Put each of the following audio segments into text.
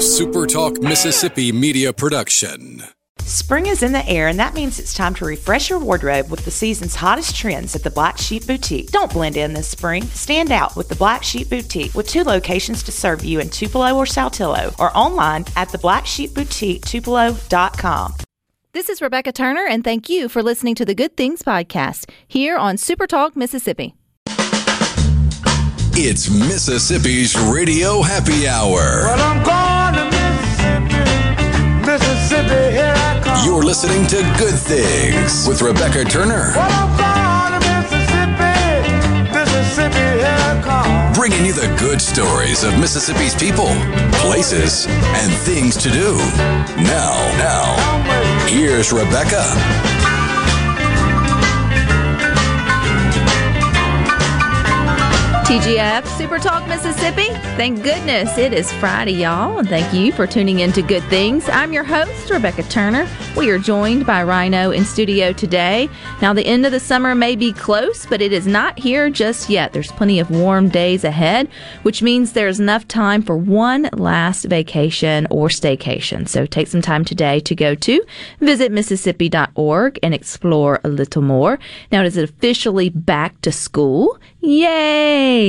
a Super Talk Mississippi media production. Spring is in the air, and that means it's time to refresh your wardrobe with the season's hottest trends at the Black Sheep Boutique. Don't blend in this spring. Stand out with the Black Sheep Boutique, with two locations to serve you in Tupelo or Saltillo, or online at theblacksheepboutiquetupelo.com. This is Rebecca Turner, and thank you for listening to the Good Things Podcast here on Super Talk Mississippi. It's Mississippi's Radio Happy Hour. Well, I'm going to Mississippi, Mississippi, here I come. You're listening to Good Things with Rebecca Turner. Well, I'm going to Mississippi, Mississippi, here I come. Bringing you the good stories of Mississippi's people, places, and things to do. Now, here's Rebecca. TGF Super Talk Mississippi. Thank goodness it is Friday, y'all, and thank you for tuning in to Good Things. I'm your host, Rebecca Turner. We are joined by Rhino in studio today. Now, the end of the summer may be close, but it is not here just yet. There's plenty of warm days ahead, which means there's enough time for one last vacation or staycation. So take some time today to go to visitmississippi.org and explore a little more. Now, it is officially back to school. Yay!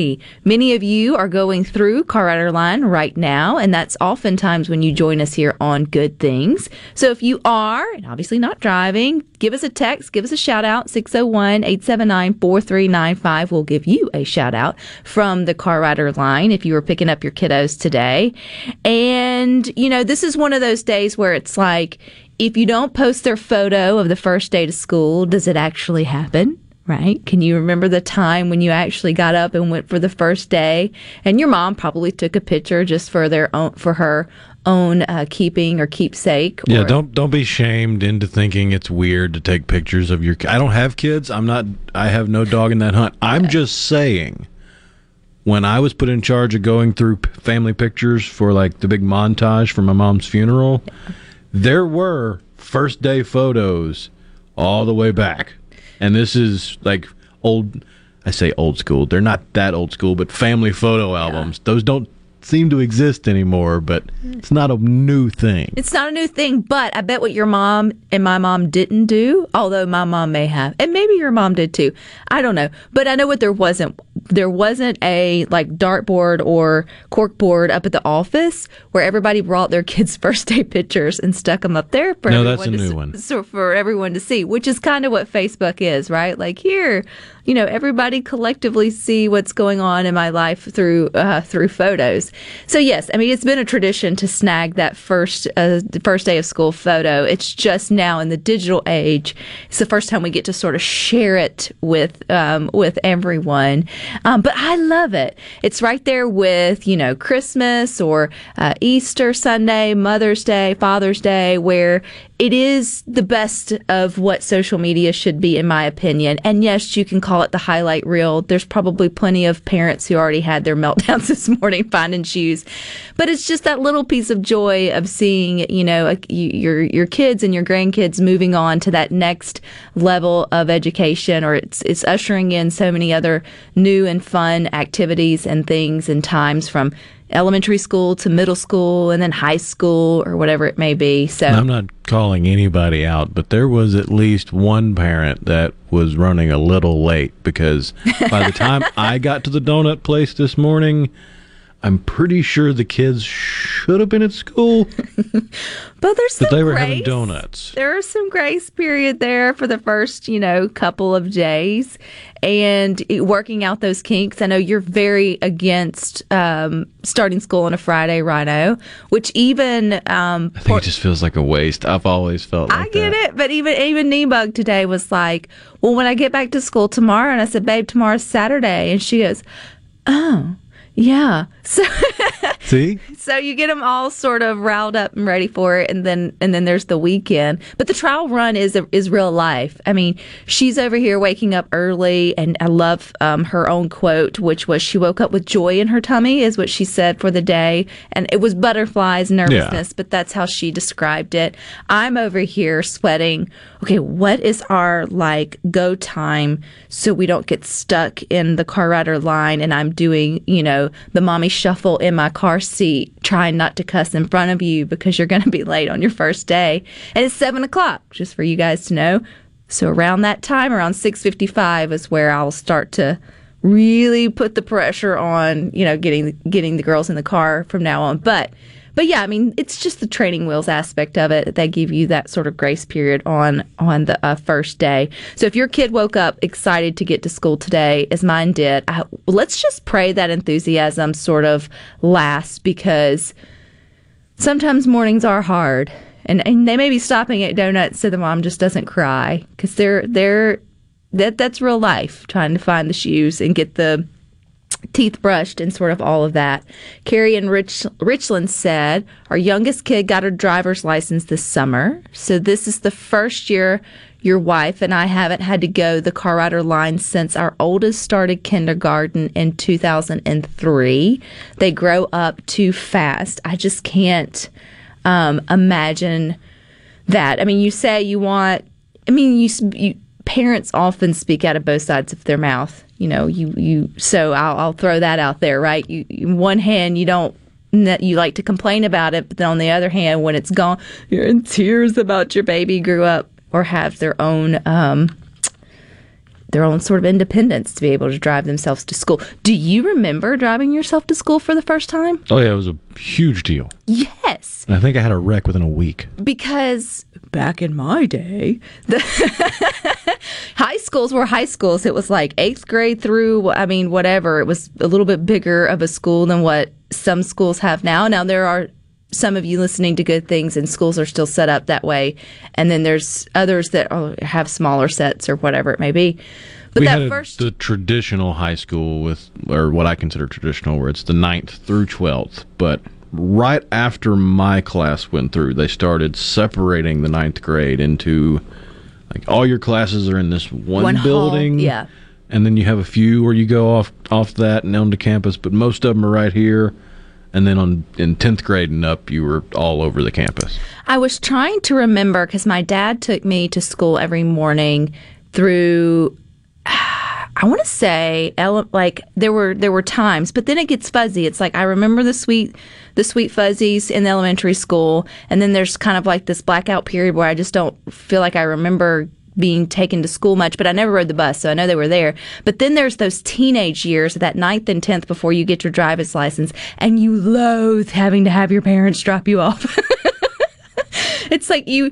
Many of you are going through Carrier Line right now, and that's oftentimes when you join us here on Good Things. So if you are, and obviously not driving, give us a text, give us a shout out, 601-879-4395. We'll give you a shout out from the Car Rider Line if you were picking up your kiddos today. And, you know, this is one of those days where it's like, if you don't post their photo of the first day to school, does it actually happen? Right? Can you remember the time when you actually got up and went for the first day? And your mom probably took a picture just for their own, for her own keeping or keepsake. Or... Yeah, don't be shamed into thinking it's weird to take pictures of your. I don't have kids. I'm not. I have no dog in that hunt. I'm just saying. When I was put in charge of going through family pictures for like the big montage for my mom's funeral, there were first day photos all the way back. And this is like old, I say old school. They're not that old school, but family photo albums. Yeah. Those don't seem to exist anymore, but it's not a new thing. It's not a new thing, but I bet what your mom and my mom didn't do, although my mom may have, and maybe your mom did too. I don't know. But I know what there wasn't. There wasn't a like dartboard or corkboard up at the office where everybody brought their kids' first day pictures and stuck them up there. No, that's a new one. So for everyone to see, which is kind of what Facebook is, right? Like here, you know, everybody collectively see what's going on in my life through photos. So yes, I mean it's been a tradition to snag that first day of school photo. It's just now in the digital age, it's the first time we get to sort of share it with everyone. But I love it. It's right there with, you know, Christmas or Easter Sunday, Mother's Day, Father's Day, where it is the best of what social media should be, in my opinion. And yes, you can call it the highlight reel. There's probably plenty of parents who already had their meltdowns this morning finding shoes. But it's just that little piece of joy of seeing, you know, your kids and your grandkids moving on to that next level of education, or it's ushering in so many other new and fun activities and things and times from elementary school to middle school and then high school or whatever it may be. So I'm not calling anybody out, but there was at least one parent that was running a little late because by the time I got to the donut place this morning, I'm pretty sure the kids should have been at school. But there's some they were grace. Having donuts. There was some grace period there for the first, you know, couple of days. And working out those kinks. I know you're very against starting school on a Friday, Rhino, which even... I think it just feels like a waste. I've always felt like I get it, but even Nebug today was like, well, when I get back to school tomorrow, and I said, babe, tomorrow's Saturday. And she goes, oh, yeah. So see? So you get them all sort of riled up and ready for it, and then there's the weekend. But the trial run is real life. I mean, she's over here waking up early, and I love her own quote, which was she woke up with joy in her tummy, is what she said for the day. And it was butterflies, nervousness, yeah. But that's how she described it. I'm over here sweating, okay, what is our, like, go time so we don't get stuck in the car rider line and I'm doing, you know, the mommy shuffle in my car seat trying not to cuss in front of you because you're going to be late on your first day. And it's 7 o'clock, just for you guys to know. So around that time, around 6:55 is where I'll start to really put the pressure on, you know, getting the girls in the car from now on. But yeah, I mean, it's just the training wheels aspect of it. They give you that sort of grace period on the first day. So if your kid woke up excited to get to school today, as mine did, let's just pray that enthusiasm sort of lasts, because sometimes mornings are hard. And they may be stopping at donuts so the mom just doesn't cry, because that's real life, trying to find the shoes and get the teeth brushed and sort of all of that. Carrie in Richland said, our youngest kid got her driver's license this summer. So this is the first year your wife and I haven't had to go the car rider line since our oldest started kindergarten in 2003. They grow up too fast. I just can't imagine that. I mean, you say you want, I mean, you parents often speak out of both sides of their mouth. You know, so I'll throw that out there, right? You, on one hand, you like to complain about it, but then on the other hand, when it's gone, you're in tears about your baby grew up or have their own sort of independence to be able to drive themselves to school. Do you remember driving yourself to school for the first time? Oh, yeah, it was a huge deal. Yes. And I think I had a wreck within a week. Because back in my day, the high schools were high schools. It was like 8th grade through, I mean, whatever. It was a little bit bigger of a school than what some schools have now. Now, there are some of you listening to Good Things, and schools are still set up that way. And then there's others that have smaller sets or whatever it may be. But we that had the traditional high school with, or what I consider traditional, where it's the 9th through 12th. But right after my class went through, they started separating the 9th grade into, like, all your classes are in this one building. Hall, yeah. And then you have a few where you go off that and onto campus, but most of them are right here. And then in 10th grade and up, you were all over the campus. I was trying to remember, because my dad took me to school every morning through, I want to say, like, there were times, but then it gets fuzzy. It's like, I remember the sweet fuzzies in the elementary school, and then there's kind of like this blackout period where I just don't feel like I remember being taken to school much, but I never rode the bus, so I know they were there. But then there's those teenage years, that 9th and 10th, before you get your driver's license, and you loathe having to have your parents drop you off. It's like you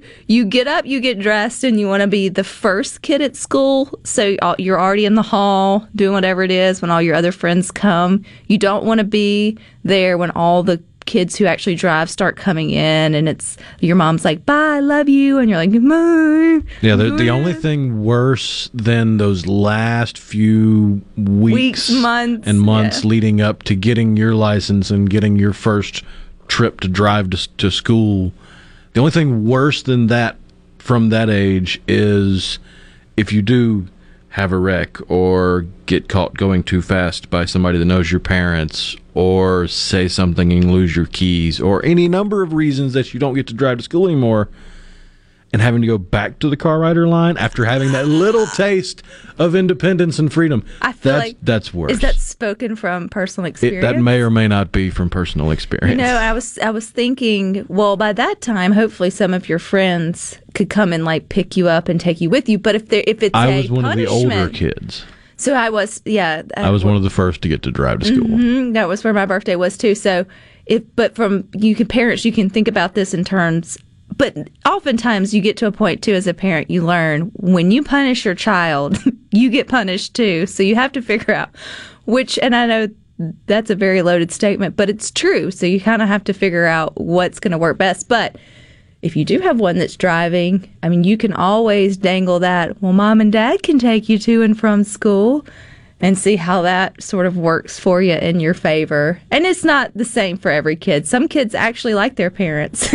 get up, you get dressed, and you want to be the first kid at school, so you're already in the hall doing whatever it is when all your other friends come. You don't want to be there when all the kids who actually drive start coming in, and it's your mom's like, bye, I love you, and you're like, move. Yeah, the only thing worse than those last few weeks, months yeah, leading up to getting your license and getting your first trip to drive to school, the only thing worse than that from that age is if you do have a wreck or get caught going too fast by somebody that knows your parents, or say something and lose your keys, or any number of reasons that you don't get to drive to school anymore, and having to go back to the car rider line after having that little taste of independence and freedom. I feel that's worse. Is that spoken from personal experience? That may or may not be from personal experience. You know, I was thinking, well, by that time, hopefully some of your friends could come and, like, pick you up and take you with you. But I was one of the older kids. So I was, yeah. I was one of the first to get to drive to school. Mm-hmm, that was where my birthday was too. So, parents, you can think about this in terms, but oftentimes you get to a point too as a parent, you learn when you punish your child, you get punished too. So you have to figure out which, and I know that's a very loaded statement, but it's true. So you kind of have to figure out what's going to work best. But if you do have one that's driving, I mean, you can always dangle that, well, mom and dad can take you to and from school, and see how that sort of works for you in your favor. And it's not the same for every kid. Some kids actually like their parents.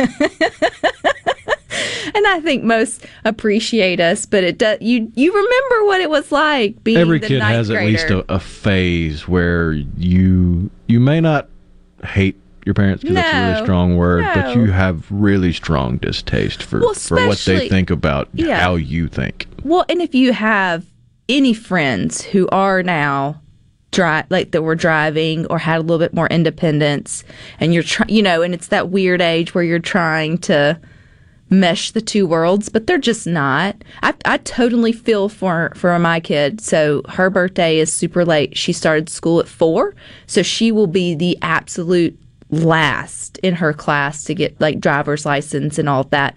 And I think most appreciate us, but it does, you remember what it was like being every the kid has grader. At least a phase where you may not hate your parents, because that's a really strong word, but you have really strong distaste for what they think about how you think. Well, and if you have any friends who are now that were driving or had a little bit more independence, and and it's that weird age where you're trying to mesh the two worlds, but they're just not. I totally feel for my kid. So her birthday is super late. She started school at 4, so she will be the absolute last in her class to get like driver's license and all of that.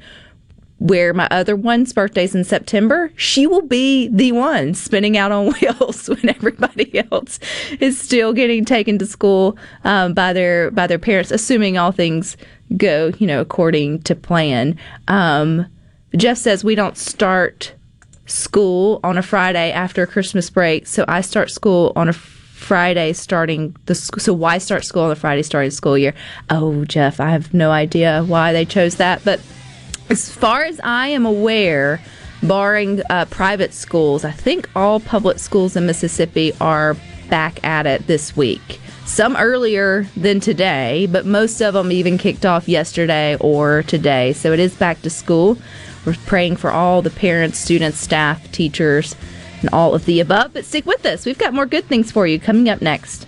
Where my other one's birthday's in September, she will be the one spinning out on wheels when everybody else is still getting taken to school by their parents, assuming all things go, according to plan. Jeff says we don't start school on a Friday after Christmas break, so I start school on a Friday starting the school. So why start school on a Friday starting the school year? Oh, Jeff, I have no idea why they chose that, but as far as I am aware, barring private schools, I think all public schools in Mississippi are back at it this week. Some earlier than today, but most of them even kicked off yesterday or today. So it is back to school. We're praying for all the parents, students, staff, teachers, and all of the above. But stick with us. We've got more good things for you coming up next.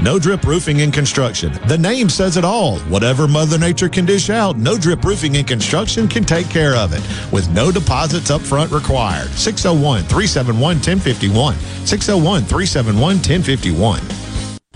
No Drip Roofing and Construction. The name says it all. Whatever Mother Nature can dish out, No Drip Roofing and Construction can take care of it with no deposits up front required. 601-371-1051. 601-371-1051.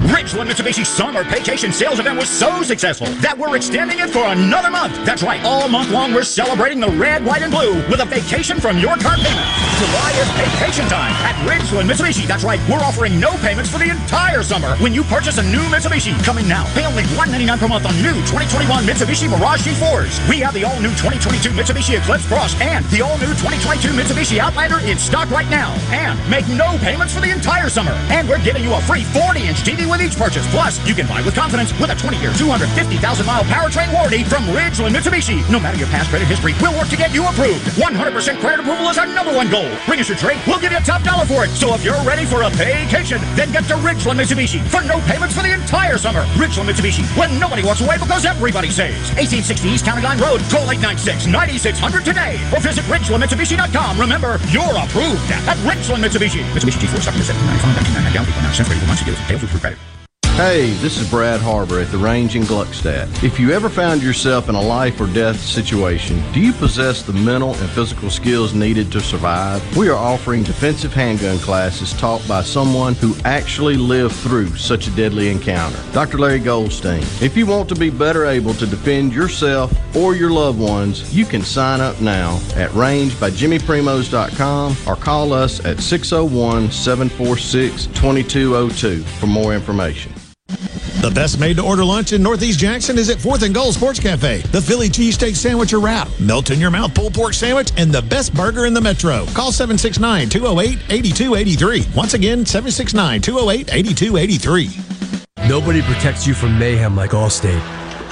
Richland Mitsubishi summer vacation sales event was so successful that we're extending it for another month. That's right, all month long we're celebrating the red, white, and blue with a vacation from your car payment. July is vacation time at Richland Mitsubishi. That's right, we're offering no payments for the entire summer when you purchase a new Mitsubishi. Come in now, pay only $199 per month on new 2021 Mitsubishi Mirage G4s. We have the all-new 2022 Mitsubishi Eclipse Cross and the all-new 2022 Mitsubishi Outlander in stock right now. And make no payments for the entire summer. And we're giving you a free 40-inch TV with each purchase. Plus, you can buy with confidence with a 20-year, 250,000-mile powertrain warranty from Ridgeland Mitsubishi. No matter your past credit history, we'll work to get you approved. 100% credit approval is our #1 goal. Bring us your trade, we'll give you a top dollar for it. So if you're ready for a vacation, then get to Ridgeland Mitsubishi for no payments for the entire summer. Ridgeland Mitsubishi, when nobody walks away because everybody saves. 1860 East County Line Road. Call 896-9600 today or visit RidgelandMitsubishi.com. Remember, you're approved at Ridgeland Mitsubishi. Mitsubishi G4 795 99 Hey, this is Brad Harbor at the Range in Gluckstadt. If you ever found yourself in a life or death situation, do you possess the mental and physical skills needed to survive? We are offering defensive handgun classes taught by someone who actually lived through such a deadly encounter. Dr. Larry Goldstein. If you want to be better able to defend yourself or your loved ones, you can sign up now at rangebyjimmyprimos.com or call us at 601-746-2202 for more information. The best made-to-order lunch in Northeast Jackson is at 4th and Gold Sports Cafe. The Philly cheesesteak sandwich or wrap, melt-in-your-mouth pulled pork sandwich, and the best burger in the metro. Call 769-208-8283. Once again, 769-208-8283. Nobody protects you from mayhem like Allstate.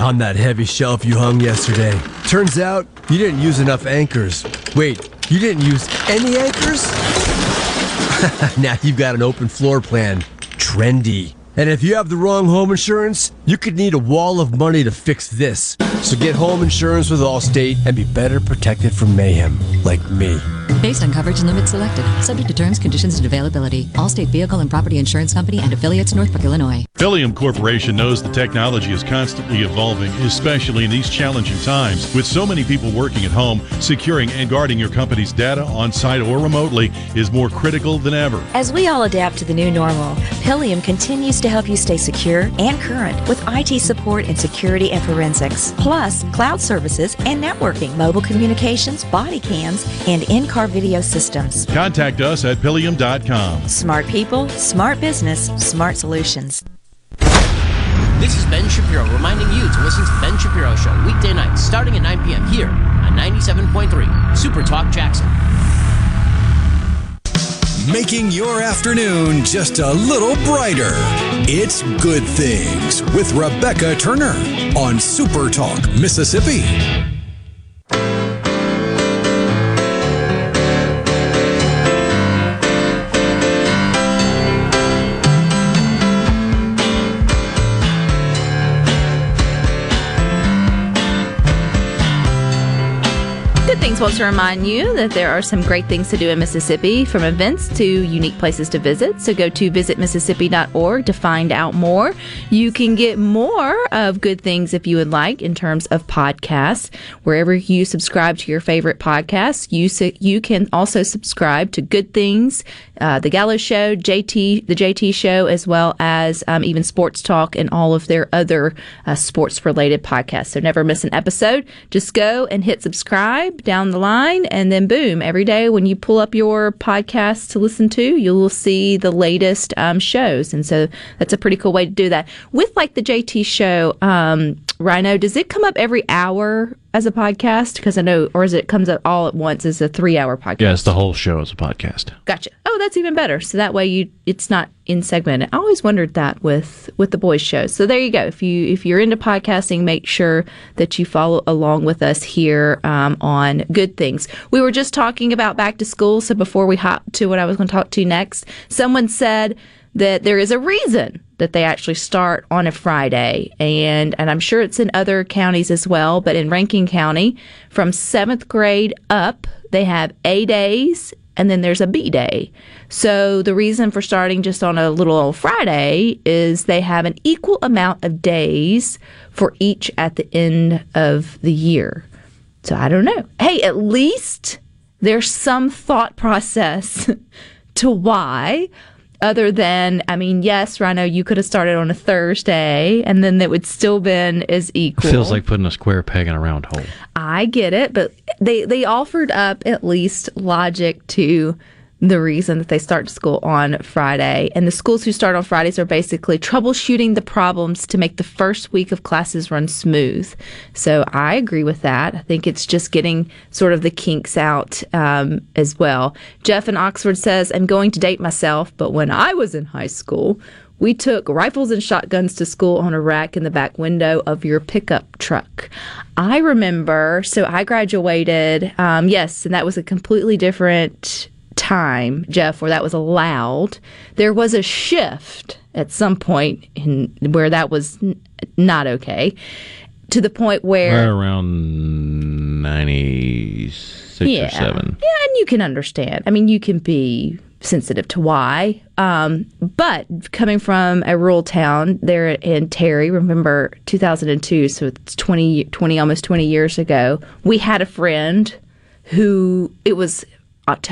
On that heavy shelf you hung yesterday. Turns out, you didn't use enough anchors. Wait, you didn't use any anchors? Now you've got an open floor plan. Trendy. And if you have the wrong home insurance, you could need a wall of money to fix this. So get home insurance with Allstate and be better protected from mayhem, like me. Based on coverage and limits selected, subject to terms, conditions, and availability. Allstate Vehicle and Property Insurance Company and affiliates, Northbrook, Illinois. Phylium Corporation knows the technology is constantly evolving, especially in these challenging times. With so many people working at home, securing and guarding your company's data on-site or remotely is more critical than ever. As we all adapt to the new normal, Phylium continues to help you stay secure and current with IT support and security and forensics, plus cloud services and networking, mobile communications, body cams, and in-car video systems. Contact us at Pilium.com. Smart people, smart business, smart solutions. This is Ben Shapiro reminding you to listen to The Ben Shapiro Show weekday nights starting at 9 p.m. here on 97.3 Super Talk Jackson. making your afternoon just a little brighter. It's Good Things with Rebecca Turner on Super Talk Mississippi. Wants to remind you that there are some great things to do in Mississippi, from events to unique places to visit. So go to visitmississippi.org to find out more. You can get more of Good Things if you would like in terms of podcasts. Wherever you subscribe to your favorite podcasts, you can also subscribe to Good Things, The Gallo Show, the JT Show, as well as even Sports Talk and all of their other sports-related podcasts. So never miss an episode. Just go and hit subscribe down the line, and then boom, every day when you pull up your podcast to listen to, you'll see the latest shows. And so that's a pretty cool way to do that. With like the JT Show, Rhino, does it come up every hour as a podcast? Because I know, or is it comes up all at once as a 3-hour podcast? Yeah, it's the whole show as a podcast. Gotcha. Oh, that's even better. So that way it's not in segment. I always wondered that with the boys' show. So there you go. If you're into podcasting, make sure that you follow along with us here on Good Things. We were just talking about back to school. So before we hop to what I was going to talk to next, someone said that there is a reason that they actually start on a Friday. And I'm sure it's in other counties as well, but in Rankin County, from 7th grade up, they have A days, and then there's a B day. So the reason for starting just on a little old Friday is they have an equal amount of days for each at the end of the year. So I don't know. Hey, at least there's some thought process to why. Other than, I mean, yes, Rhino, you could have started on a Thursday, and then that would still been as equal. Feels like putting a square peg in a round hole. I get it, but they offered up at least logic to the reason that they start school on Friday. And the schools who start on Fridays are basically troubleshooting the problems to make the first week of classes run smooth. So I agree with that. I think it's just getting sort of the kinks out as well. Jeff in Oxford says, I'm going to date myself, but when I was in high school, we took rifles and shotguns to school on a rack in the back window of your pickup truck. I remember, so I graduated, yes, and that was a completely different time, Jeff, where that was allowed. There was a shift at some point in where that was not okay, to the point where right around 96 or 7. Yeah, and you can understand. I mean, you can be sensitive to why. But coming from a rural town there in Terry, remember 2002, so it's 20 almost 20 years ago, we had a friend who it was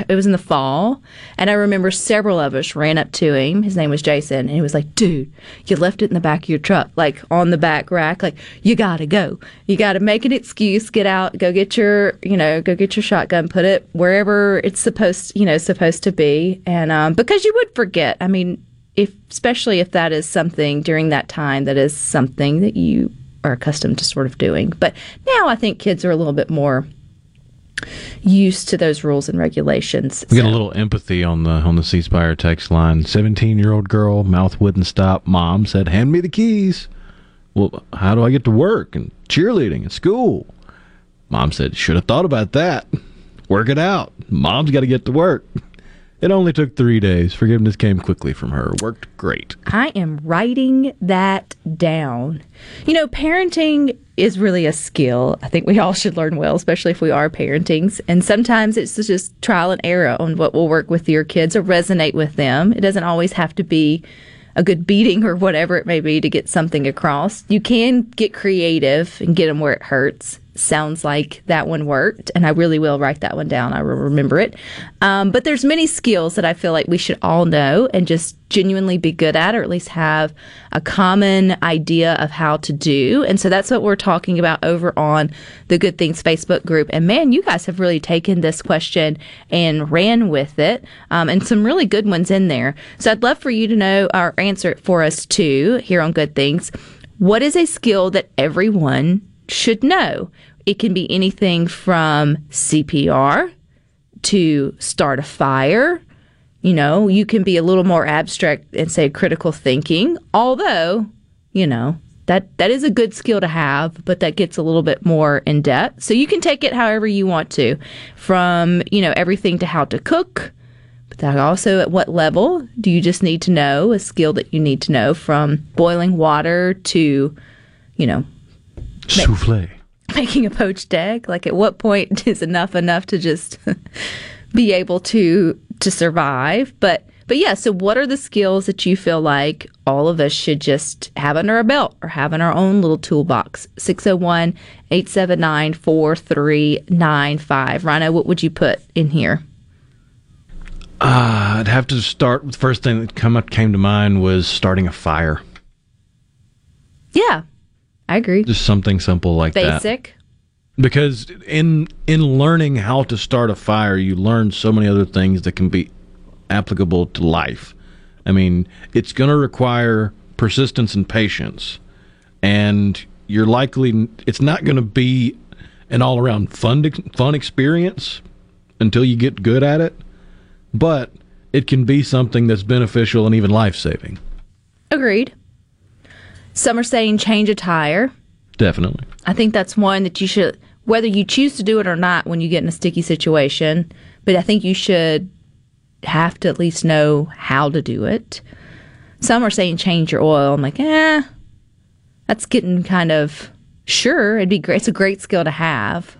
in the fall, and I remember several of us ran up to him. His name was Jason, and he was like, dude, you left it in the back of your truck, like on the back rack, like you gotta go. You gotta make an excuse, get out, go get your shotgun, put it wherever it's supposed to be. And because you would forget. I mean, especially if that is something during that time that is something that you are accustomed to sort of doing. But now I think kids are a little bit more used to those rules and regulations. We got a little empathy on the ceasefire text line. 17-year-old girl, mouth wouldn't stop. Mom said, hand me the keys. Well, how do I get to work and cheerleading and school? Mom said, should have thought about that. Work it out. Mom's got to get to work. It only took 3 days. Forgiveness came quickly from her. Worked great. I am writing that down. You know, parenting is really a skill. I think we all should learn well, especially if we are parentings. And sometimes it's just trial and error on what will work with your kids or resonate with them. It doesn't always have to be a good beating or whatever it may be to get something across. You can get creative and get them where it hurts. Sounds like that one worked, and I really will write that one down. I will remember it. But there's many skills that I feel like we should all know and just genuinely be good at, or at least have a common idea of how to do. And so that's what we're talking about over on the Good Things Facebook group. And man, you guys have really taken this question and ran with it, and some really good ones in there. So I'd love for you to know or answer it for us too here on Good Things. What is a skill that everyone should know? It can be anything from CPR to start a fire You know, you can be a little more abstract and say critical thinking, although, you know, that is a good skill to have, but that gets a little bit more in depth. So you can take it however you want to, from, you know, everything to how to cook, but that also at what level do you just need to know a skill that you need to know, from boiling water to, you know, souffle. Making a poached egg. Like, at what point is enough to just be able to survive? But yeah, so what are the skills that you feel like all of us should just have under our belt or have in our own little toolbox? 601-879-4395. Rhino, what would you put in here? I'd have to start with the first thing that came to mind was starting a fire. Yeah, I agree. Just something simple like that. Basic. Because in learning how to start a fire, you learn so many other things that can be applicable to life. I mean, it's going to require persistence and patience, and it's not going to be an all-around fun experience until you get good at it, but it can be something that's beneficial and even life-saving. Agreed. Some are saying change a tire. Definitely. I think that's one that you should, whether you choose to do it or not when you get in a sticky situation, but I think you should have to at least know how to do it. Some are saying change your oil. I'm like, that's getting kind of, sure, it'd be great. It's a great skill to have.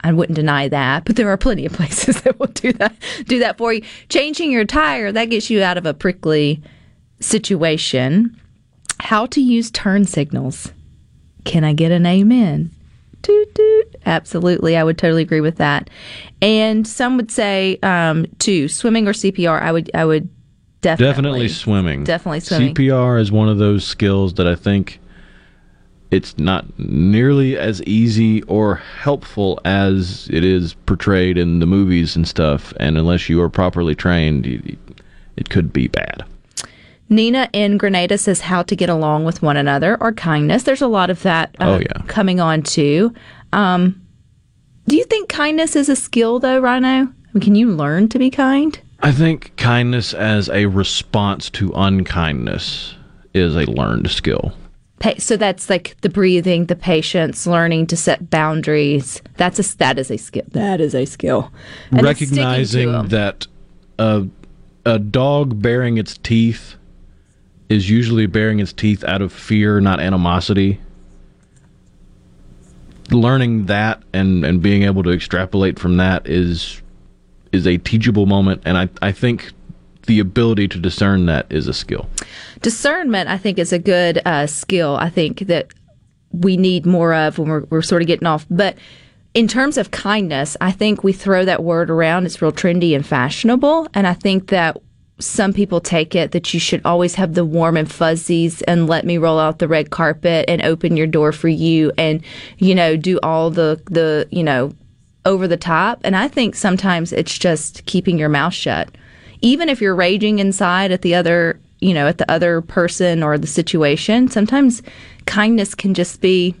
I wouldn't deny that, but there are plenty of places that will do that for you. Changing your tire, that gets you out of a prickly situation. How to use turn signals. Can I get an amen? Toot, toot. Absolutely, I would totally agree with that. And some would say to swimming or CPR. I would definitely swimming. Definitely swimming. CPR is one of those skills that I think it's not nearly as easy or helpful as it is portrayed in the movies and stuff. And unless you are properly trained, it could be bad. Nina in Grenada says how to get along with one another, or kindness. There's a lot of that coming on, too. Do you think kindness is a skill, though, Rhino? I mean, can you learn to be kind? I think kindness as a response to unkindness is a learned skill. So that's like the breathing, the patience, learning to set boundaries. That is a skill. That is a skill. And recognizing that a dog baring its teeth is usually baring its teeth out of fear, not animosity. Learning that and being able to extrapolate from that is a teachable moment, and I think the ability to discern that is a skill. Discernment, I think, is a good skill. I think that we need more of when we're sort of getting off. But in terms of kindness, I think we throw that word around. It's real trendy and fashionable, and I think that some people take it that you should always have the warm and fuzzies and let me roll out the red carpet and open your door for you and, you know, do all the you know, over the top. And I think sometimes it's just keeping your mouth shut. Even if you're raging inside at the other person or the situation, sometimes kindness can just be,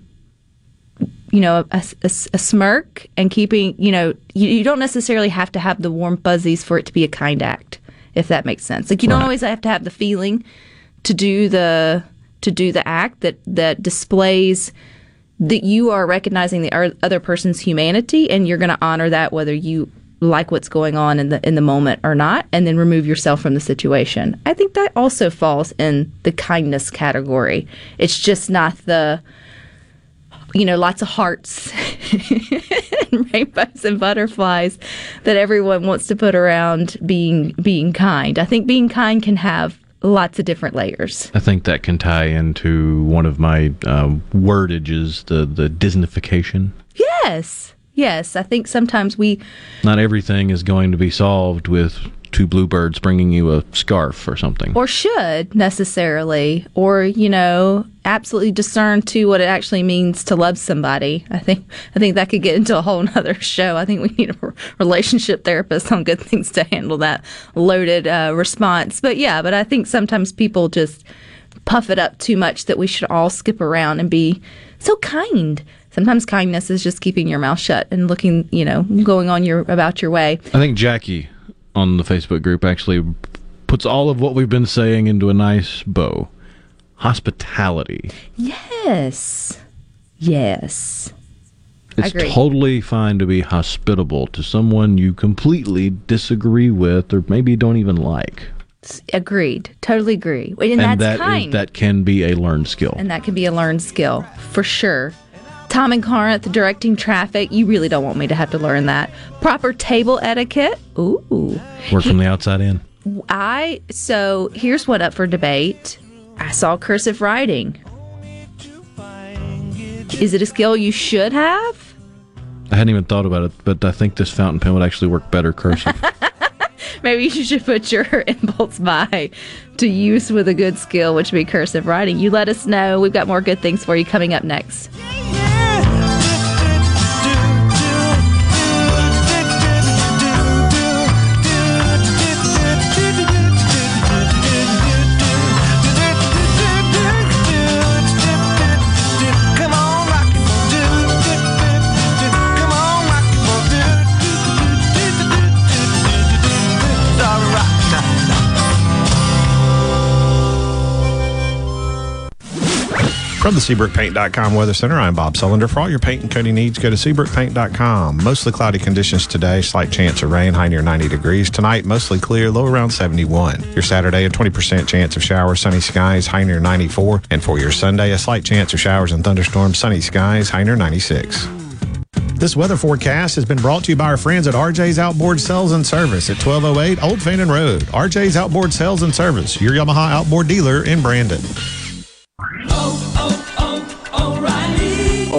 you know, a smirk and keeping, you know, you don't necessarily have to have the warm fuzzies for it to be a kind act. If that makes sense. Like, you don't always have to have the feeling to do the act that displays that you are recognizing the other person's humanity, and you're going to honor that whether you like what's going on in the moment or not, and then remove yourself from the situation. I think that also falls in the kindness category. It's just not the, you know, lots of hearts and rainbows and butterflies that everyone wants to put around being kind. I think being kind can have lots of different layers. I think that can tie into one of my wordages, the Disneyfication. Yes. I think sometimes not everything is going to be solved with two bluebirds bringing you a scarf or something. Or should, necessarily. Or, you know, absolutely discern, too, what it actually means to love somebody. I think that could get into a whole nother show. I think we need a relationship therapist on Good Things to handle that loaded response. But I think sometimes people just puff it up too much that we should all skip around and be so kind. Sometimes kindness is just keeping your mouth shut and looking, you know, going on about your way. I think Jackie on the Facebook group actually puts all of what we've been saying into a nice bow. Hospitality. Yes. Yes. It's totally fine to be hospitable to someone you completely disagree with or maybe don't even like. Agreed. Totally agree. And that's kind. That can be a learned skill. And that can be a learned skill, for sure. Tom and Corinth directing traffic. You really don't want me to have to learn that. Proper table etiquette. Ooh. Work from the outside in. So here's what up for debate. I saw cursive writing. Is it a skill you should have? I hadn't even thought about it, but I think this fountain pen would actually work better cursive. Maybe you should put your impulse buy to use with a good skill, which would be cursive writing. You let us know. We've got more good things for you coming up next. From the SeabrookPaint.com Weather Center, I'm Bob Sullender. For all your paint and coating needs, go to SeabrookPaint.com. Mostly cloudy conditions today, slight chance of rain, high near 90 degrees. Tonight, mostly clear, low around 71. Your Saturday, a 20% chance of showers, sunny skies, high near 94. And for your Sunday, a slight chance of showers and thunderstorms, sunny skies, high near 96. This weather forecast has been brought to you by our friends at RJ's Outboard Sales and Service at 1208 Old Fannin Road. RJ's Outboard Sales and Service, your Yamaha outboard dealer in Brandon.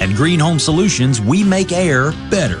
At Green Home Solutions, we make air better.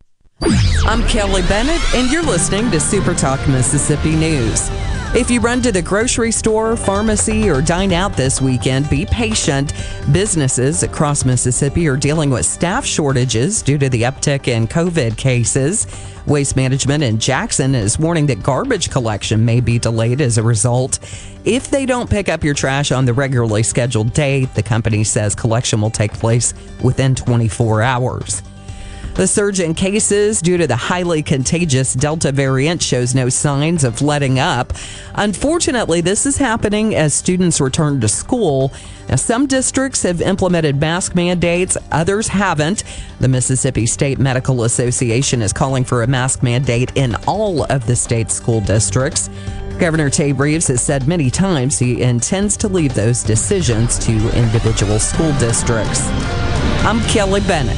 I'm Kelly Bennett, and you're listening to Super Talk Mississippi News. If you run to the grocery store, pharmacy, or dine out this weekend, be patient. Businesses across Mississippi are dealing with staff shortages due to the uptick in COVID cases. Waste Management in Jackson is warning that garbage collection may be delayed as a result. If they don't pick up your trash on the regularly scheduled date, the company says collection will take place within 24 hours. The surge in cases due to the highly contagious Delta variant shows no signs of letting up. Unfortunately, this is happening as students return to school. Now, some districts have implemented mask mandates, others haven't. The Mississippi State Medical Association is calling for a mask mandate in all of the state's school districts. Governor Tay Reeves has said many times he intends to leave those decisions to individual school districts. I'm Kelly Bennett.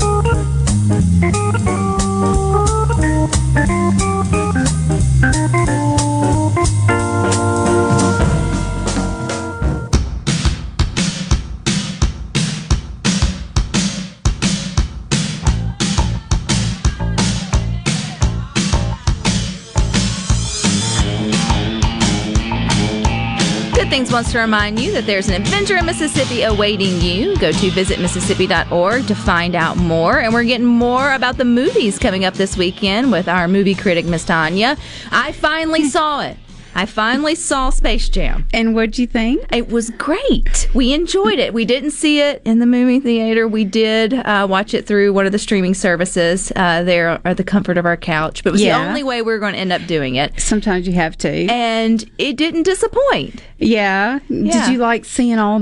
Wants to remind you that there's an adventure in Mississippi awaiting you. Go to visitmississippi.org to find out more. And we're getting more about the movies coming up this weekend with our movie critic, Miss Tanya. I finally saw it. I finally saw Space Jam. And what'd you think? It was great. We enjoyed it. We didn't see it in the movie theater. We did watch it through one of the streaming services there at the comfort of our couch. But it was the only way we were going to end up doing it. Sometimes you have to. And it didn't disappoint. Yeah. Did you like seeing all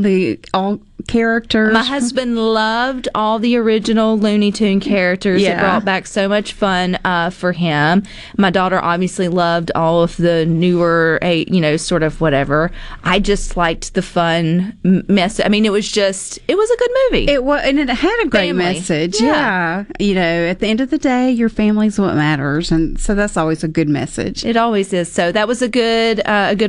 characters? My husband loved all the original Looney Tune characters. It brought back so much fun for him. My daughter obviously loved all of the newer, sort of whatever. I just liked the fun message. I mean, it was a good movie. It was, and it had a great message. Yeah. You know, at the end of the day, your family's what matters, and so that's always a good message. It always is. So that was a good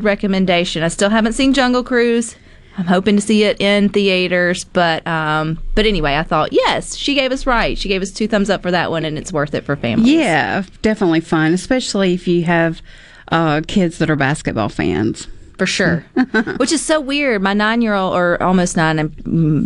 recommendation. I still haven't seen Jungle Cruise. I'm hoping to see it in theaters, but anyway, I thought, yes, she gave us right. She gave us 2 thumbs up for that one, and it's worth it for families. Yeah, definitely fun, especially if you have kids that are basketball fans. For sure. Which is so weird. My 9-year-old, or almost 9, I'm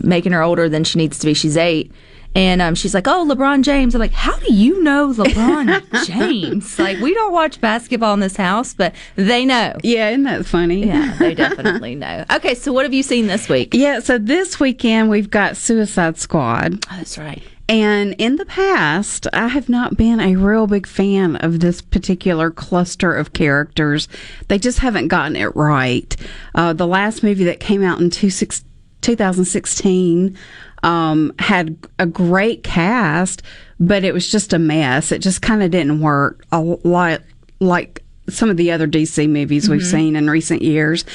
making her older than she needs to be. She's 8. And she's like, oh, LeBron James. I'm like, how do you know LeBron James? Like, we don't watch basketball in this house, but they know. Yeah, isn't that funny? Yeah, they definitely know. Okay, so what have you seen this week? Yeah, so this weekend we've got Suicide Squad. Oh, that's right. And in the past, I have not been a real big fan of this particular cluster of characters. They just haven't gotten it right. The last movie that came out in 2016... had a great cast, but it was just a mess. It just kind of didn't work a lot like some of the other DC movies we've seen in recent years.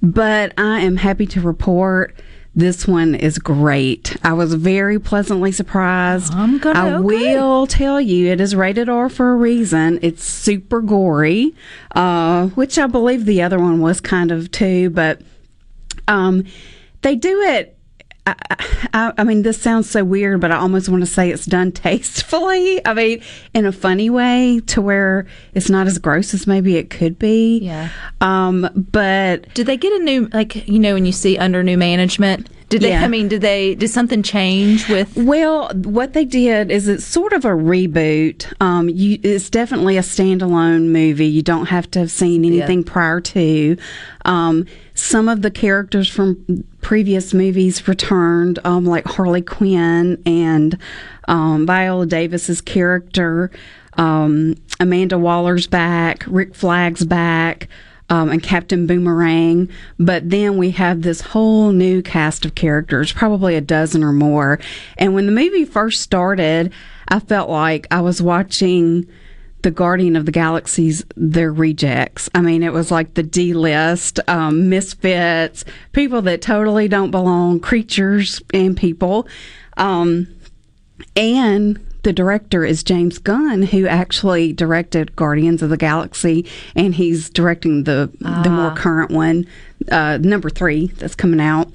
But I am happy to report this one is great. I was very pleasantly surprised. I will tell you, it is rated R for a reason. It's super gory, which I believe the other one was kind of too, but they do it I mean, this sounds so weird, but I almost want to say it's done tastefully. I mean, in a funny way, to where it's not as gross as maybe it could be. Yeah. But did they get a new, like, you know, when you see under new management? Did they? Yeah. I mean, did something change with? Well, what they did is it's sort of a reboot. It's definitely a standalone movie. You don't have to have seen anything prior to. Some of the characters from previous movies returned, like Harley Quinn and Viola Davis's character. Amanda Waller's back. Rick Flagg's back. And Captain Boomerang, but then we have this whole new cast of characters, probably a dozen or more. And when the movie first started, I felt like I was watching the Guardian of the Galaxy's their rejects. I mean, it was like the D-list, misfits, people that totally don't belong, creatures and people. And the director is James Gunn, who actually directed Guardians of the Galaxy, and he's directing the more current one, number 3, that's coming out.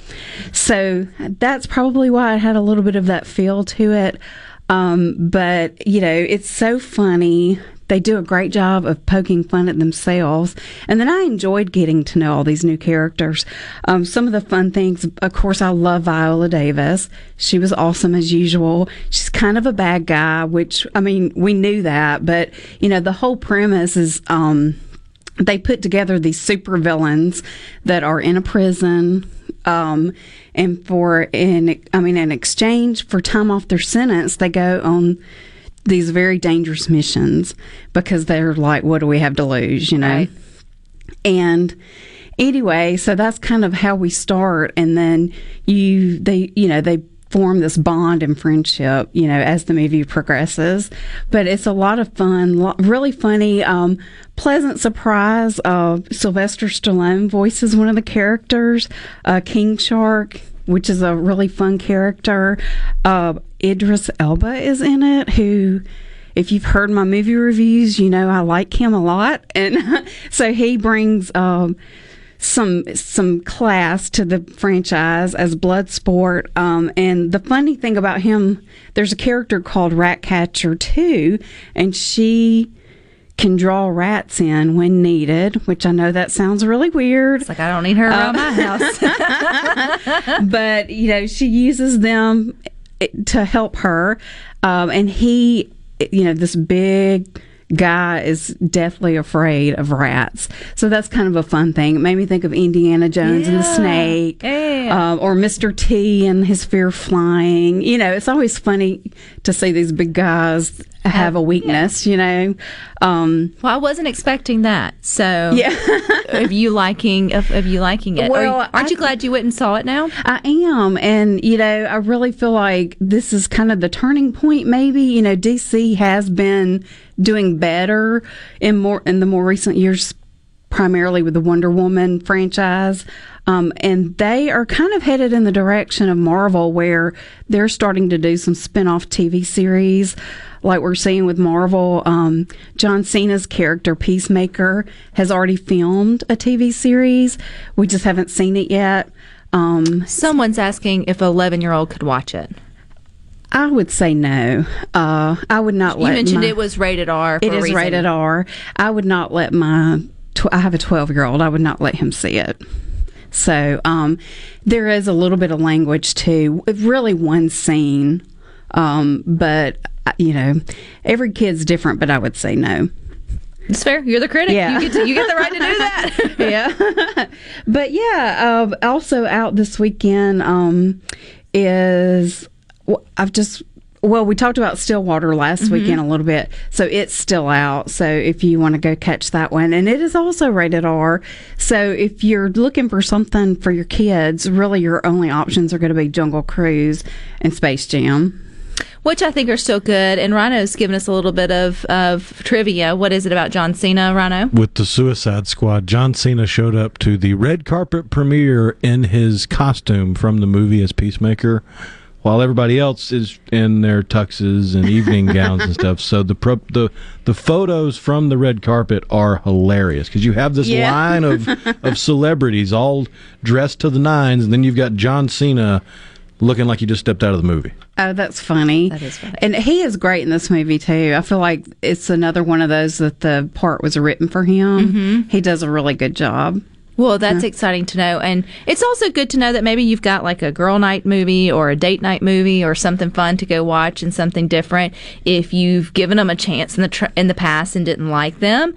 So that's probably why it had a little bit of that feel to it. But, you know, it's so funny. They do a great job of poking fun at themselves. And then I enjoyed getting to know all these new characters. Some of the fun things, of course, I love Viola Davis. She was awesome as usual. She's kind of a bad guy, which, I mean, we knew that. But, you know, the whole premise is they put together these super villains that are in a prison. And in exchange for time off their sentence, they go on these very dangerous missions because they're like, what do we have to lose, you know? Right. And anyway, so that's kind of how we start. And then they form this bond and friendship, you know, as the movie progresses. But it's a lot of fun, really funny, pleasant surprise. Sylvester Stallone voices one of the characters, King Shark, which is a really fun character. Idris Elba is in it, who, if you've heard my movie reviews, you know I like him a lot. And so he brings some class to the franchise as Bloodsport. And the funny thing about him, there's a character called Ratcatcher too, and she can draw rats in when needed, which I know that sounds really weird. It's like, I don't need her around my house. But, you know, she uses them to help her. And he, you know, this big guy is deathly afraid of rats. So that's kind of a fun thing. It made me think of Indiana Jones and the snake, or Mr. T and his fear of flying. You know, it's always funny to see these big guys have a weakness, you know. Well, I wasn't expecting that. So, yeah. of you liking it. Well, aren't you glad you went and saw it now? I am. And, you know, I really feel like this is kind of the turning point, maybe. You know, DC has been doing better in the more recent years, primarily with the Wonder Woman franchise. And they are kind of headed in the direction of Marvel, where they're starting to do some spin-off TV series, like we're seeing with Marvel. John Cena's character, Peacemaker, has already filmed a TV series. We just haven't seen it yet. Someone's asking if an 11-year-old could watch it. I would say no. I would not let my... You mentioned it was rated R for a reason. It is rated R. I would not let my... I have a 12-year-old. I would not let him see it. So there is a little bit of language too. Really, one scene, but you know, every kid's different. But I would say no. It's fair. You're the critic. Yeah. You get the right to do that. Yeah. But yeah. Also out this weekend is we talked about Stillwater last weekend a little bit, so it's still out. So if you want to go catch that one, and it is also rated R. So if you're looking for something for your kids, really your only options are going to be Jungle Cruise and Space Jam, which I think are still good. And Rhino's given us a little bit of trivia. What is it about John Cena, Rhino? With the Suicide Squad, John Cena showed up to the red carpet premiere in his costume from the movie as Peacemaker, while everybody else is in their tuxes and evening gowns and stuff. So the photos from the red carpet are hilarious, because you have this line of celebrities all dressed to the nines, and then you've got John Cena looking like you just stepped out of the movie. Oh, that's funny. That is funny. And he is great in this movie, too. I feel like it's another one of those that the part was written for him. Mm-hmm. He does a really good job. Well, that's exciting to know. And it's also good to know that maybe you've got like a girl night movie or a date night movie or something fun to go watch and something different. If you've given them a chance in the past and didn't like them,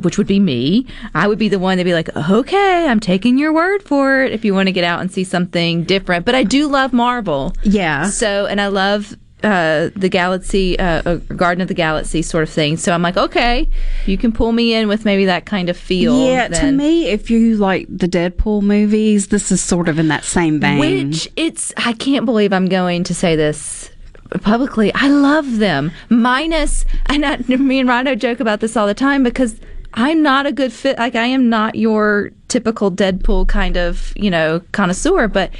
which would be me, I would be the one that'd be like, okay, I'm taking your word for it if you want to get out and see something different. But I do love Marvel. Yeah. So, and I love the Galaxy, Garden of the Galaxy sort of thing. So I'm like, okay, you can pull me in with maybe that kind of feel. Yeah, then. To me, if you like the Deadpool movies, this is sort of in that same vein. Which, I can't believe I'm going to say this publicly. I love them. Minus, me and Rhino joke about this all the time because I'm not a good fit. Like, I am not your typical Deadpool kind of, connoisseur, but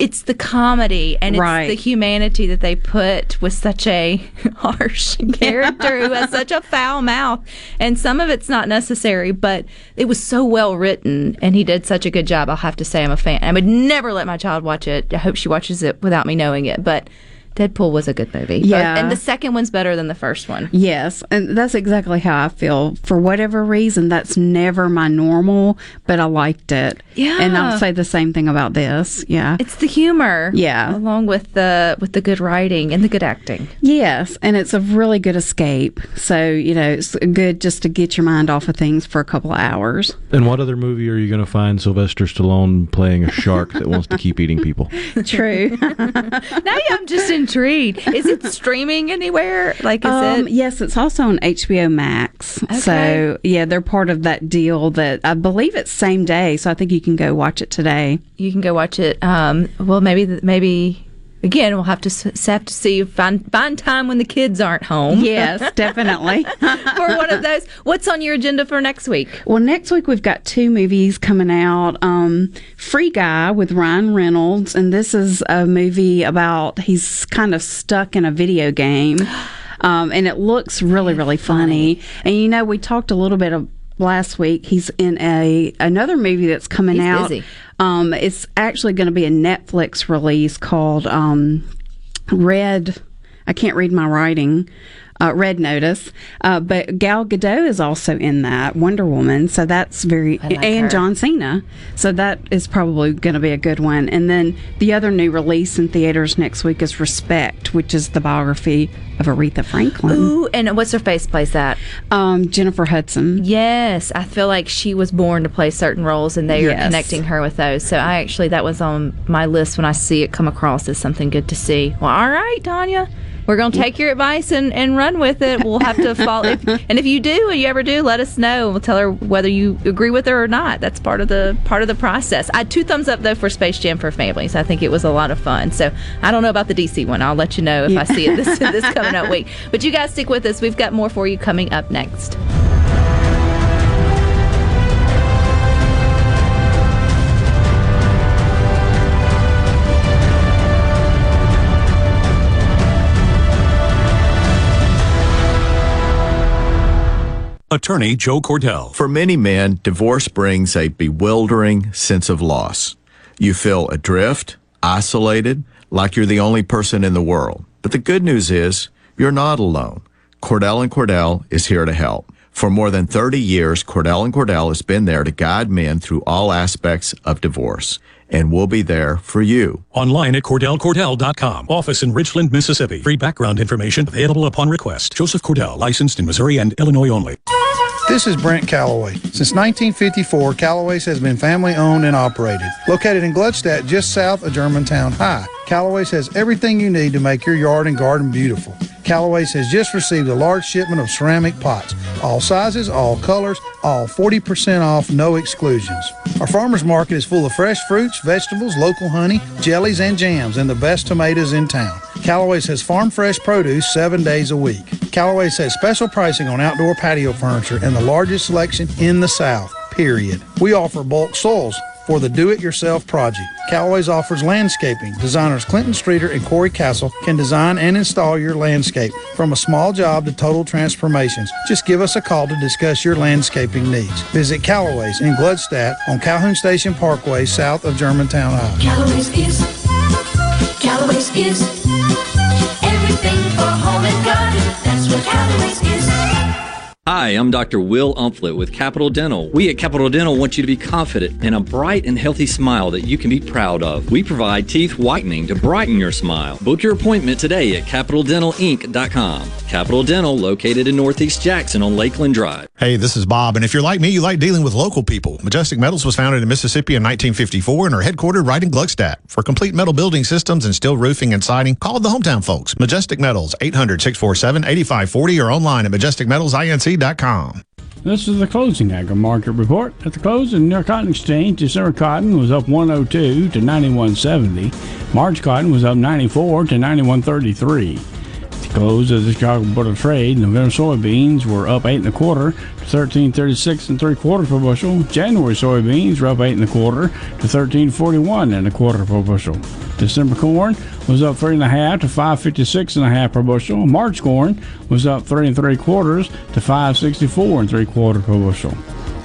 it's the comedy and it's the humanity that they put with such a harsh character who has such a foul mouth. And some of it's not necessary, but it was so well written and he did such a good job. I'll have to say I'm a fan. I would never let my child watch it. I hope she watches it without me knowing it, but Deadpool was a good movie. Yeah. And the second one's better than the first one. Yes. And that's exactly how I feel. For whatever reason, that's never my normal, but I liked it. Yeah. And I'll say the same thing about this. Yeah. It's the humor. Yeah. Along with the good writing and the good acting. Yes. And it's a really good escape. So, it's good just to get your mind off of things for a couple of hours. And what other movie are you going to find Sylvester Stallone playing a shark that wants to keep eating people? True. Now I'm just intrigued. Is it streaming anywhere? Like, is it? Yes, it's also on HBO Max. Okay. So, yeah, they're part of that deal that I believe it's same day. So I think you can go watch it today. You can go watch it. Well, maybe. Again, we'll have to see, find time when the kids aren't home. Yes, definitely. For one of those. What's on your agenda for next week? Well, next week we've got two movies coming out. Free Guy with Ryan Reynolds, and this is a movie about he's kind of stuck in a video game, and it looks really, really funny. And, we talked a little bit of last week. He's in another movie that's coming out. Busy. It's actually going to be a Netflix release called Red Notice. But Gal Gadot is also in that, Wonder Woman. So that's and her. John Cena. So that is probably going to be a good one. And then the other new release in theaters next week is Respect, which is the biography of Aretha Franklin. Ooh, and what's her face plays that? Jennifer Hudson. Yes, I feel like she was born to play certain roles, and they are connecting her with those. So that was on my list when I see it come across as something good to see. Well, all right, Tanya. We're going to take your advice and run with it. We'll have to follow. If you ever do, let us know. We'll tell her whether you agree with her or not. That's part of the process. I had 2 thumbs up, though, for Space Jam for Families. I think it was a lot of fun. So I don't know about the DC one. I'll let you know if I see it this coming up week. But you guys stick with us. We've got more for you coming up next. Attorney Joe Cordell. For many men, divorce brings a bewildering sense of loss. You feel adrift, isolated, like you're the only person in the world. But the good news is, you're not alone. Cordell and Cordell is here to help. For more than 30 years, Cordell and Cordell has been there to guide men through all aspects of divorce. And we'll be there for you. Online at CordellCordell.com. Office in Richland, Mississippi. Free background information available upon request. Joseph Cordell, licensed in Missouri and Illinois only. This is Brent Callaway. Since 1954, Callaway's has been family-owned and operated. Located in Gluckstadt, just south of Germantown High, Callaway's has everything you need to make your yard and garden beautiful. Callaway's has just received a large shipment of ceramic pots. All sizes, all colors, all 40% off, no exclusions. Our farmer's market is full of fresh fruits, vegetables, local honey, jellies, and jams, and the best tomatoes in town. Callaway's has farm fresh produce 7 days a week. Callaway's has special pricing on outdoor patio furniture and the largest selection in the South, period. We offer bulk soils for the do-it-yourself project. Callaway's offers landscaping. Designers Clinton Streeter and Corey Castle can design and install your landscape, from a small job to total transformations. Just give us a call to discuss your landscaping needs. Visit Callaway's in Gluckstadt on Calhoun Station Parkway, south of Germantown, Iowa. Callaway's is Callaway's is. Everything for home and garden, that's what Callaway's is. Hi, I'm Dr. Will Umflett with Capital Dental. We at Capital Dental want you to be confident in a bright and healthy smile that you can be proud of. We provide teeth whitening to brighten your smile. Book your appointment today at CapitalDentalInc.com. Capital Dental, located in Northeast Jackson on Lakeland Drive. Hey, this is Bob, and if you're like me, you like dealing with local people. Majestic Metals was founded in Mississippi in 1954 and are headquartered right in Gluckstadt. For complete metal building systems and steel roofing and siding, call the hometown folks. Majestic Metals, 800-647-8540 or online at majesticmetalsinc.com. This is the closing agri market report. At the close of the New York Cotton Exchange, December cotton was up 102 to 91.70. March cotton was up 94 to 91.33. At the close of the Chicago Board of Trade, November soybeans were up 8 1/4 to 13.36 3/4 per bushel. January soybeans were up 8 1/4 to 13.41 1/4 per bushel. December corn was up 3 1/2 to 5.56 1/2 per bushel. March corn was up 3 3/4 to 5.64 3/4 per bushel.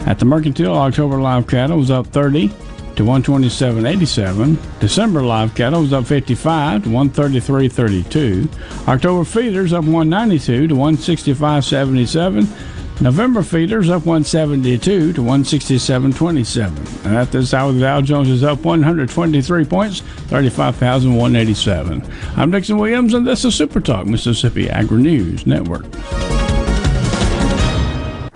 At the mercantile, October live cattle was up 30 to 127.87. December live cattle was up 55 to 133.32. October feeders up 192 to 165.77. November feeders up 172 to 167.27. And at this hour, the Dow Jones is up 123 points, 35,187. I'm Dixon Williams, and this is Super Talk Mississippi Agri News Network.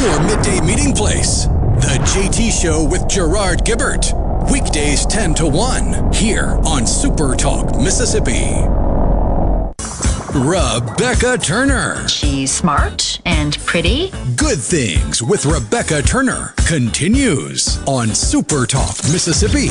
Your midday meeting place, The JT Show with Gerard Gibbert. Weekdays 10 to 1 here on Super Talk Mississippi. Rebecca Turner. She's smart and pretty. Good Things with Rebecca Turner continues on Super Talk Mississippi.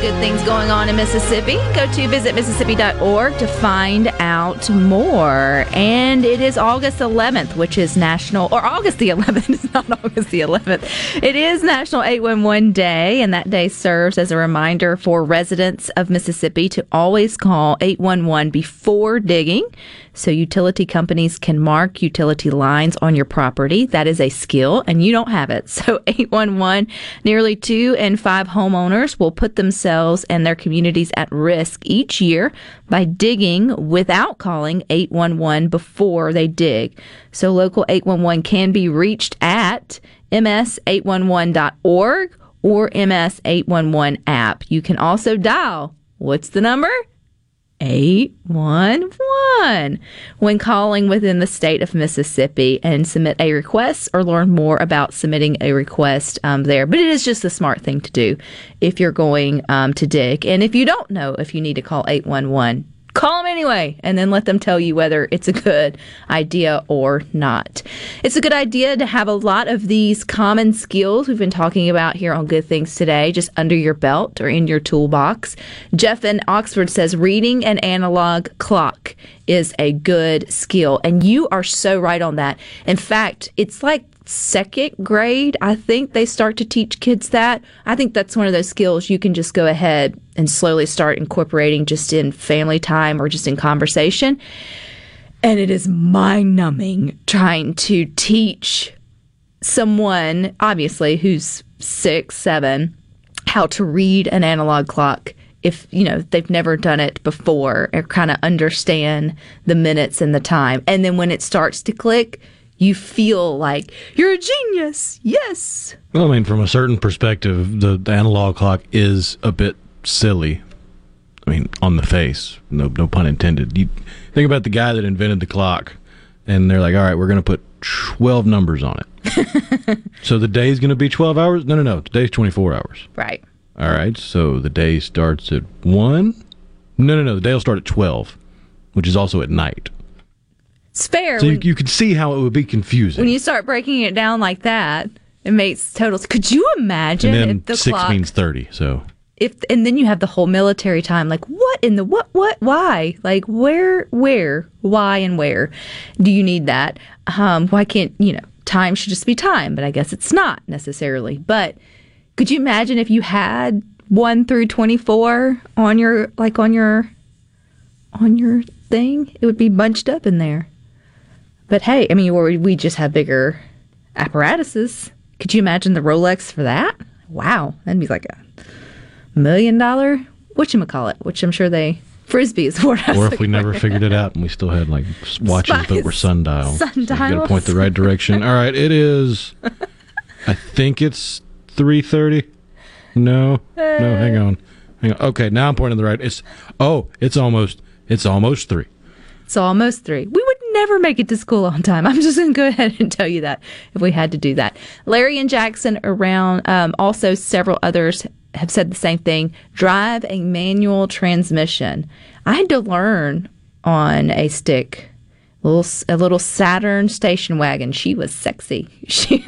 Good things going on in Mississippi. Go to visitmississippi.org to find out more. And it is August 11th, which is National, or August the 11th, it's not August the 11th. It is National 811 Day, and that day serves as a reminder for residents of Mississippi to always call 811 before digging, so utility companies can mark utility lines on your property. That is a skill, and you don't have it. So 811, nearly 2 in 5 homeowners will put themselves and their communities at risk each year by digging without calling 811 before they dig. So local 811 can be reached at ms811.org or MS811 app. You can also dial, what's the number? 811 when calling within the state of Mississippi, and submit a request or learn more about submitting a request there. But it is just a smart thing to do if you're going to dig. And if you don't know if you need to call 811, call them anyway, and then let them tell you whether it's a good idea or not. It's a good idea to have a lot of these common skills we've been talking about here on Good Things today, just under your belt or in your toolbox. Jeff in Oxford says reading an analog clock is a good skill, and you are so right on that. In fact, it's like second grade, I think they start to teach kids that. I think that's one of those skills you can just go ahead and slowly start incorporating just in family time or just in conversation. And it is mind-numbing trying to teach someone, obviously, who's 6, 7, how to read an analog clock if, you know, they've never done it before, or kind of understand the minutes and the time. And then when it starts to click, you feel like you're a genius. Yes. Well, I mean, from a certain perspective, the analog clock is a bit silly. I mean, on the face, no pun intended. You think about the guy that invented the clock, and they're like, all right, we're going to put 12 numbers on it. So the day's going to be 12 hours? No. Today's 24 hours. Right. All right, so the day starts at 1? No. The day will start at 12, which is also at night. It's fair. So you can see how it would be confusing. When you start breaking it down like that, it makes totals. Could you imagine if the clock... 6 means 30, so... And then you have the whole military time, like, what in the what, why? Like, where, why, and where do you need that? Why can't, time should just be time, but I guess it's not necessarily. But could you imagine if you had 1 through 24 on your, on your thing? It would be bunched up in there. But hey, I mean, we just have bigger apparatuses. Could you imagine the Rolex for that? Wow, that'd be like a... $1 million whatchamacallit, which I'm sure they Frisbee is what I was. Or if we never figured it out and we still had like watches that were sundials. So you gotta point the right direction. All right, it is. I think it's 3:30. No, hang on. Okay, now I'm pointing the right. It's almost 3. It's almost 3. We would never make it to school on time. I'm just going to go ahead and tell you that if we had to do that. Larry and Jackson around, also several others have said the same thing. Drive a manual transmission. I had to learn on a stick, a little Saturn station wagon. She was sexy. She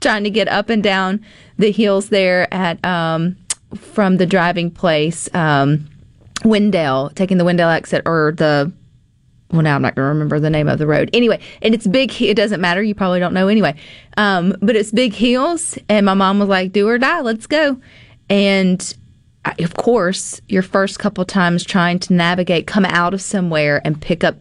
trying to get up and down the hills there at from the driving place. Wendell, taking the Wendell exit or the... Well, now I'm not going to remember the name of the road. Anyway, and it's big. It doesn't matter. You probably don't know anyway. But it's big hills. And my mom was like, do or die. Let's go. And, of course, your first couple times trying to navigate, come out of somewhere and pick up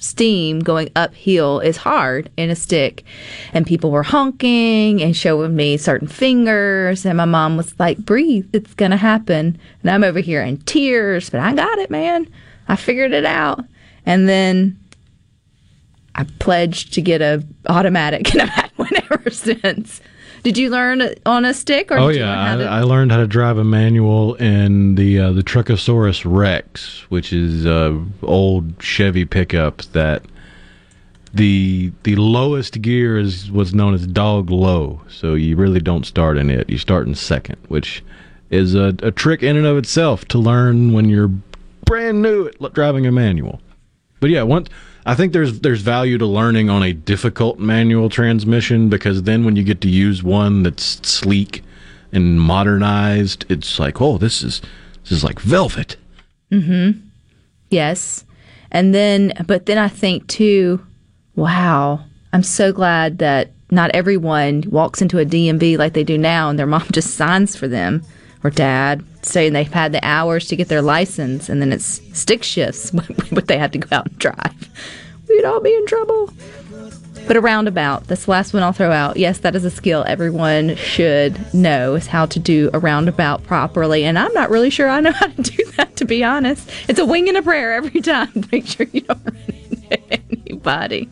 steam going uphill is hard in a stick. And people were honking and showing me certain fingers. And my mom was like, breathe. It's going to happen. And I'm over here in tears. But I got it, man. I figured it out. And then I pledged to get an automatic, and I've had one ever since. Did you learn on a stick? Or I learned how to drive a manual in the Truckosaurus Rex, which is old Chevy pickup that the lowest gear is what's known as dog low. So you really don't start in it. You start in second, which is a trick in and of itself to learn when you're brand new at driving a manual. But yeah, I think there's value to learning on a difficult manual transmission, because then when you get to use one that's sleek and modernized, it's like, oh, this is like velvet. Mm-hmm. Yes. And then, but then I think too, wow, I'm so glad that not everyone walks into a DMV like they do now and their mom just signs for them. Or dad, saying they've had the hours to get their license, and then it's stick shifts, but they have to go out and drive. We'd all be in trouble. But a roundabout, that's the last one I'll throw out. Yes, that is a skill everyone should know, is how to do a roundabout properly. And I'm not really sure I know how to do that, to be honest. It's a wing and a prayer every time. Make sure you don't run into anybody.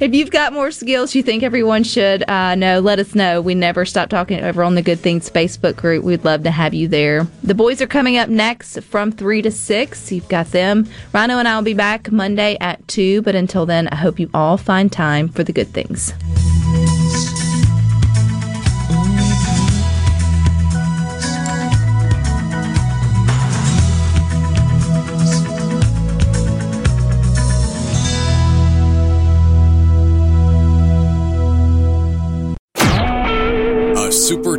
If you've got more skills you think everyone should know, let us know. We never stop talking over on the Good Things Facebook group. We'd love to have you there. The boys are coming up next from 3 to 6. You've got them. Rhino and I will be back Monday at 2. But until then, I hope you all find time for the good things. Super